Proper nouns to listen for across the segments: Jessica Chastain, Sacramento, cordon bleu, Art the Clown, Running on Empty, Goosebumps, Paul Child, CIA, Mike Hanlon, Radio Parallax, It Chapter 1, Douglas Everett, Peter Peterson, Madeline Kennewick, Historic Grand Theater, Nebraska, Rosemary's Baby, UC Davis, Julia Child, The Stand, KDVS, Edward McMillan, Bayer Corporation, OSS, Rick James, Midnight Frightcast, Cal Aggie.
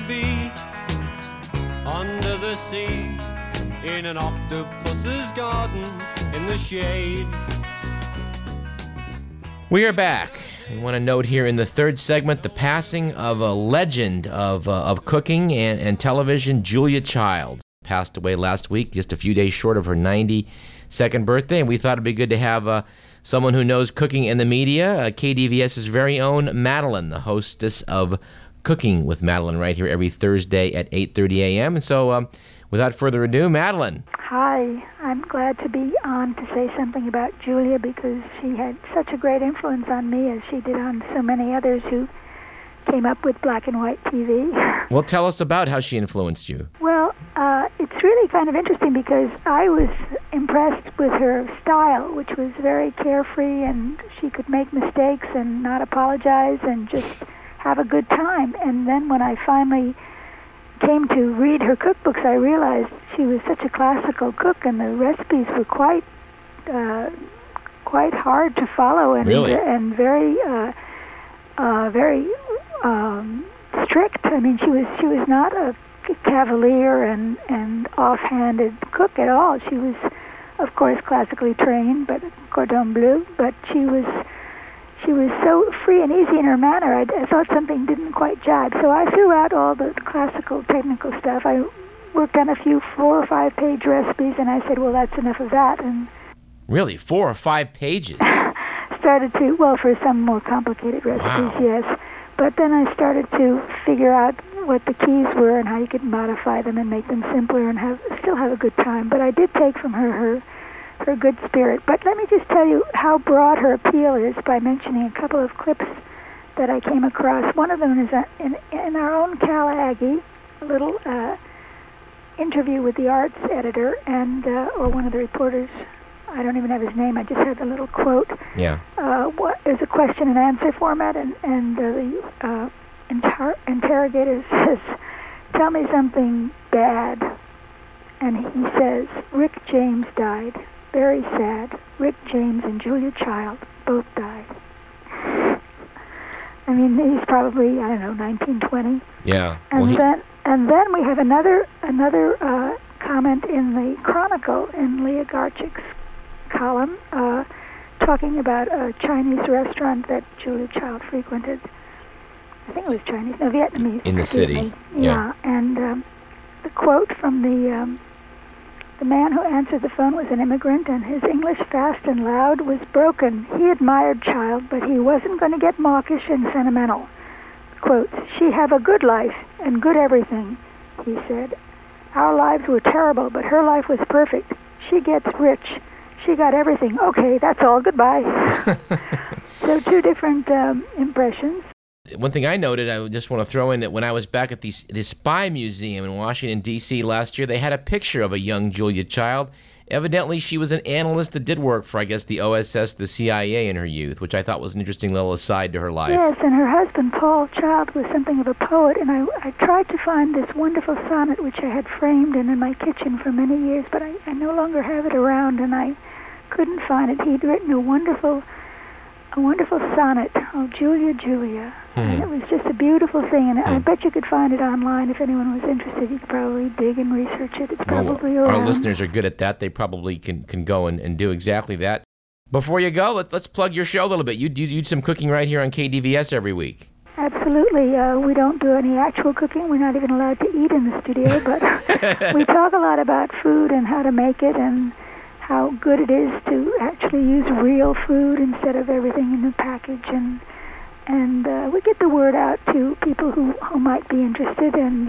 to be under the sea, in an octopus's garden, in the shade. We are back. I want to note here in the third segment the passing of a legend of cooking and television, Julia Child. Passed away last week, just a few days short of her 92nd birthday, and we thought it'd be good to have someone who knows cooking and the media, KDVS's very own Madeline, the hostess of Cooking with Madeline, right here every Thursday at 8:30 a.m. And so, without further ado, Madeline. Hi. I'm glad to be on to say something about Julia because she had such a great influence on me as she did on so many others who came up with black and white TV. Well, tell us about how she influenced you. Well, it's really kind of interesting because I was impressed with her style, which was very carefree, and she could make mistakes and not apologize and just have a good time. And then when I finally came to read her cookbooks, I realized she was such a classical cook, and the recipes were quite hard to follow and really? And very strict. I mean, she was not a cavalier and offhanded cook at all. She was, of course, classically trained, but cordon bleu. But she was so free and easy in her manner, I thought something didn't quite jibe. So I threw out all the classical technical stuff. I worked on a few 4 or 5 page recipes, and I said, well, that's enough of that. And really? 4 or 5 pages? Started to, well, for some more complicated recipes, wow. Yes. But then I started to figure out what the keys were and how you could modify them and make them simpler and still have a good time. But I did take from her good spirit. But let me just tell you how broad her appeal is by mentioning a couple of clips that I came across. One of them is in our own Cal Aggie, a little interview with the arts editor and or one of the reporters. I don't even have his name. I just had the little quote. Yeah. There's a question and answer format, and the interrogator says, "Tell me something bad," and he says, "Rick James died. Very sad. Rick James and Julia Child both died." I mean, he's probably, I don't know, 1920. Yeah. And well, then we have another comment in the Chronicle in Leah Garchick's column, talking about a Chinese restaurant that Julia Child frequented. I think it was Chinese, no, Vietnamese. In the city. Yeah. And the quote from the man who answered the phone was an immigrant, and his English, fast and loud, was broken. He admired Child, but he wasn't going to get mawkish and sentimental. Quote, "She have a good life and good everything," he said. "Our lives were terrible, but her life was perfect. She gets rich. She got everything. Okay, that's all. Goodbye." So two different impressions. One thing I noted, I just want to throw in that when I was back at the Spy Museum in Washington, D.C. last year, they had a picture of a young Julia Child. Evidently, she was an analyst that did work for, I guess, the OSS, the CIA in her youth, which I thought was an interesting little aside to her life. Yes, and her husband, Paul Child, was something of a poet, and I tried to find this wonderful sonnet, which I had framed and in my kitchen for many years, but I no longer have it around, and I couldn't find it. He'd written a wonderful sonnet, "Oh, Julia, Julia." And it was just a beautiful thing, and I bet you could find it online if anyone was interested. You could probably dig and research it. It's probably around. Our listeners are good at that. They probably can go and do exactly that. Before you go, let's plug your show a little bit. You do some cooking right here on KDVS every week. Absolutely. We don't do any actual cooking. We're not even allowed to eat in the studio, but we talk a lot about food and how to make it and how good it is to actually use real food instead of everything in the package, and we get the word out to people who might be interested. And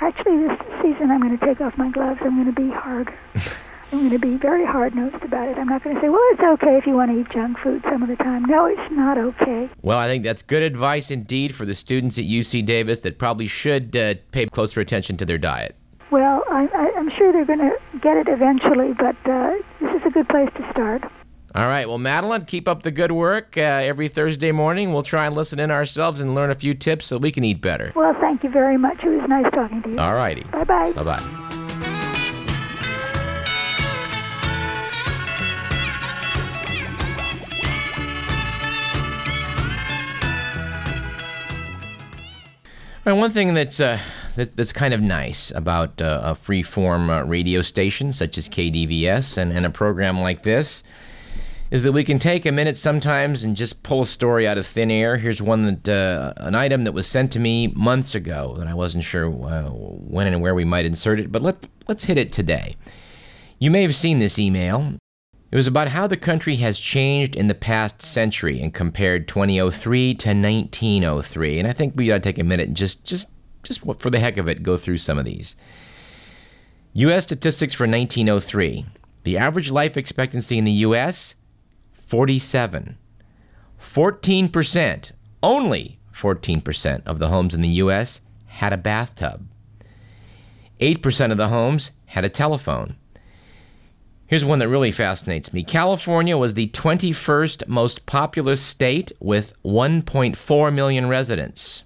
actually, this season, I'm going to take off my gloves. I'm going to be hard. I'm going to be very hard-nosed about it. I'm not going to say, well, it's okay if you want to eat junk food some of the time. No, it's not okay. Well, I think that's good advice indeed for the students at UC Davis that probably should pay closer attention to their diet. Well, I'm sure they're going to get it eventually, but this is a good place to start. All right. Well, Madeline, keep up the good work. Every Thursday morning, we'll try and listen in ourselves and learn a few tips so we can eat better. Well, thank you very much. It was nice talking to you. All righty. Bye-bye. Bye-bye. And one thing that's kind of nice about a free-form radio station such as KDVS and a program like this is that we can take a minute sometimes and just pull a story out of thin air. Here's one that an item that was sent to me months ago, and I wasn't sure when and where we might insert it, but let's hit it today. You may have seen this email. It was about how the country has changed in the past century and compared 2003 to 1903, and I think we ought to take a minute and just for the heck of it go through some of these. U.S. statistics for 1903. The average life expectancy in the U.S., 47. 14%, only 14% of the homes in the U.S. had a bathtub. 8% of the homes had a telephone. Here's one that really fascinates me. California was the 21st most populous state with 1.4 million residents,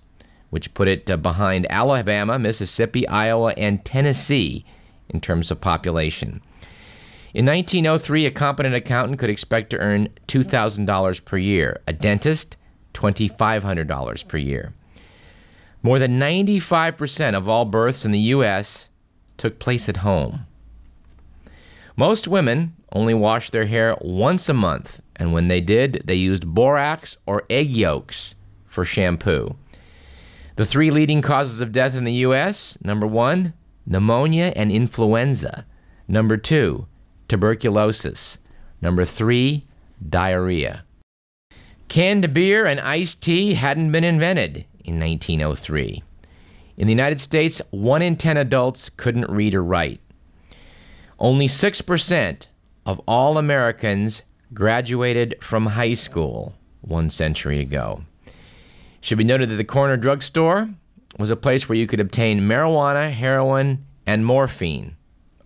which put it behind Alabama, Mississippi, Iowa, and Tennessee in terms of population. In 1903, a competent accountant could expect to earn $2,000 per year. A dentist, $2,500 per year. More than 95% of all births in the U.S. took place at home. Most women only washed their hair once a month, and when they did, they used borax or egg yolks for shampoo. The three leading causes of death in the U.S., number one, pneumonia and influenza. Number two, tuberculosis. Number three, diarrhea. Canned beer and iced tea hadn't been invented in 1903. In the United States, 1 in 10 adults couldn't read or write. Only 6% of all Americans graduated from high school 1 century ago. Should be noted that the corner drugstore was a place where you could obtain marijuana, heroin, and morphine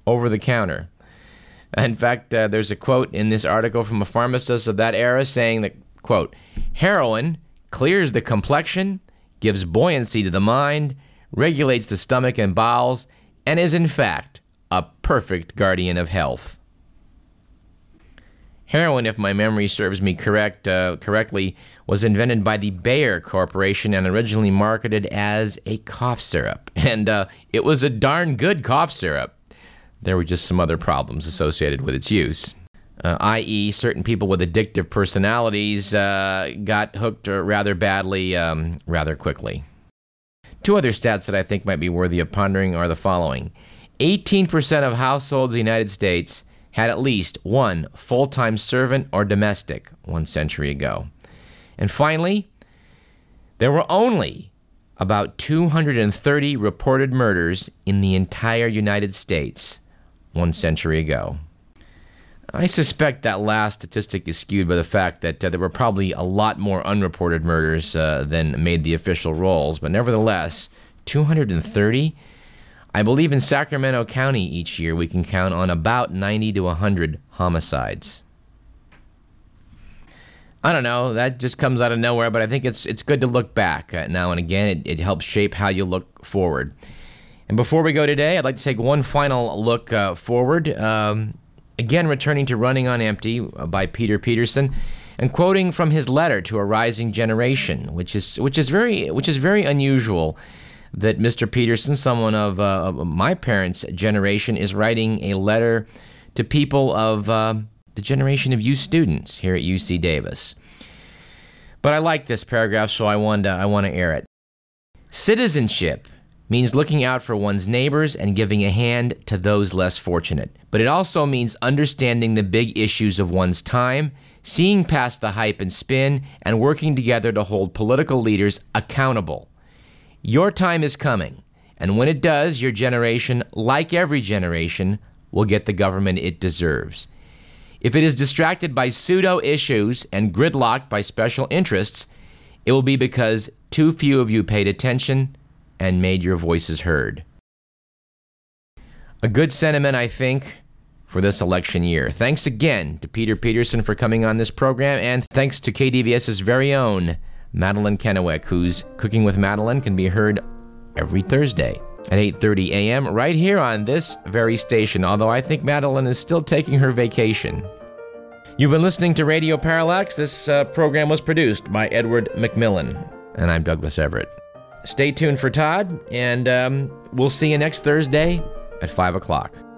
over the counter. In fact, there's a quote in this article from a pharmacist of that era saying that, quote, heroin clears the complexion, gives buoyancy to the mind, regulates the stomach and bowels, and is in fact a perfect guardian of health. Heroin, if my memory serves me correctly, was invented by the Bayer Corporation and originally marketed as a cough syrup. And it was a darn good cough syrup. There were just some other problems associated with its use, i.e. certain people with addictive personalities got hooked rather badly, rather quickly. Two other stats that I think might be worthy of pondering are the following. 18% of households in the United States had at least one full-time servant or domestic 1 century ago. And finally, there were only about 230 reported murders in the entire United States 1 century ago. I suspect that last statistic is skewed by the fact that there were probably a lot more unreported murders than made the official rolls, but nevertheless, 230? I believe in Sacramento County each year we can count on about 90 to 100 homicides. I don't know, that just comes out of nowhere, but I think it's good to look back now and again. It helps shape how you look forward. And before we go today, I'd like to take one final look forward. Again, returning to Running on Empty by Peter Peterson and quoting from his letter to a rising generation, which is very unusual. That Mr. Peterson, someone of my parents' generation, is writing a letter to people of the generation of you students here at UC Davis. But I like this paragraph, so I want to air it. Citizenship means looking out for one's neighbors and giving a hand to those less fortunate. But it also means understanding the big issues of one's time, seeing past the hype and spin, and working together to hold political leaders accountable. Your time is coming, and when it does, your generation, like every generation, will get the government it deserves. If it is distracted by pseudo-issues and gridlocked by special interests, it will be because too few of you paid attention and made your voices heard. A good sentiment, I think, for this election year. Thanks again to Peter Peterson for coming on this program, and thanks to KDVS's very own Madeline Kennewick, whose Cooking with Madeline can be heard every Thursday at 8:30 a.m. right here on this very station, although I think Madeline is still taking her vacation. You've been listening to Radio Parallax. This program was produced by Edward McMillan, and I'm Douglas Everett. Stay tuned for Todd, and we'll see you next Thursday at 5 o'clock.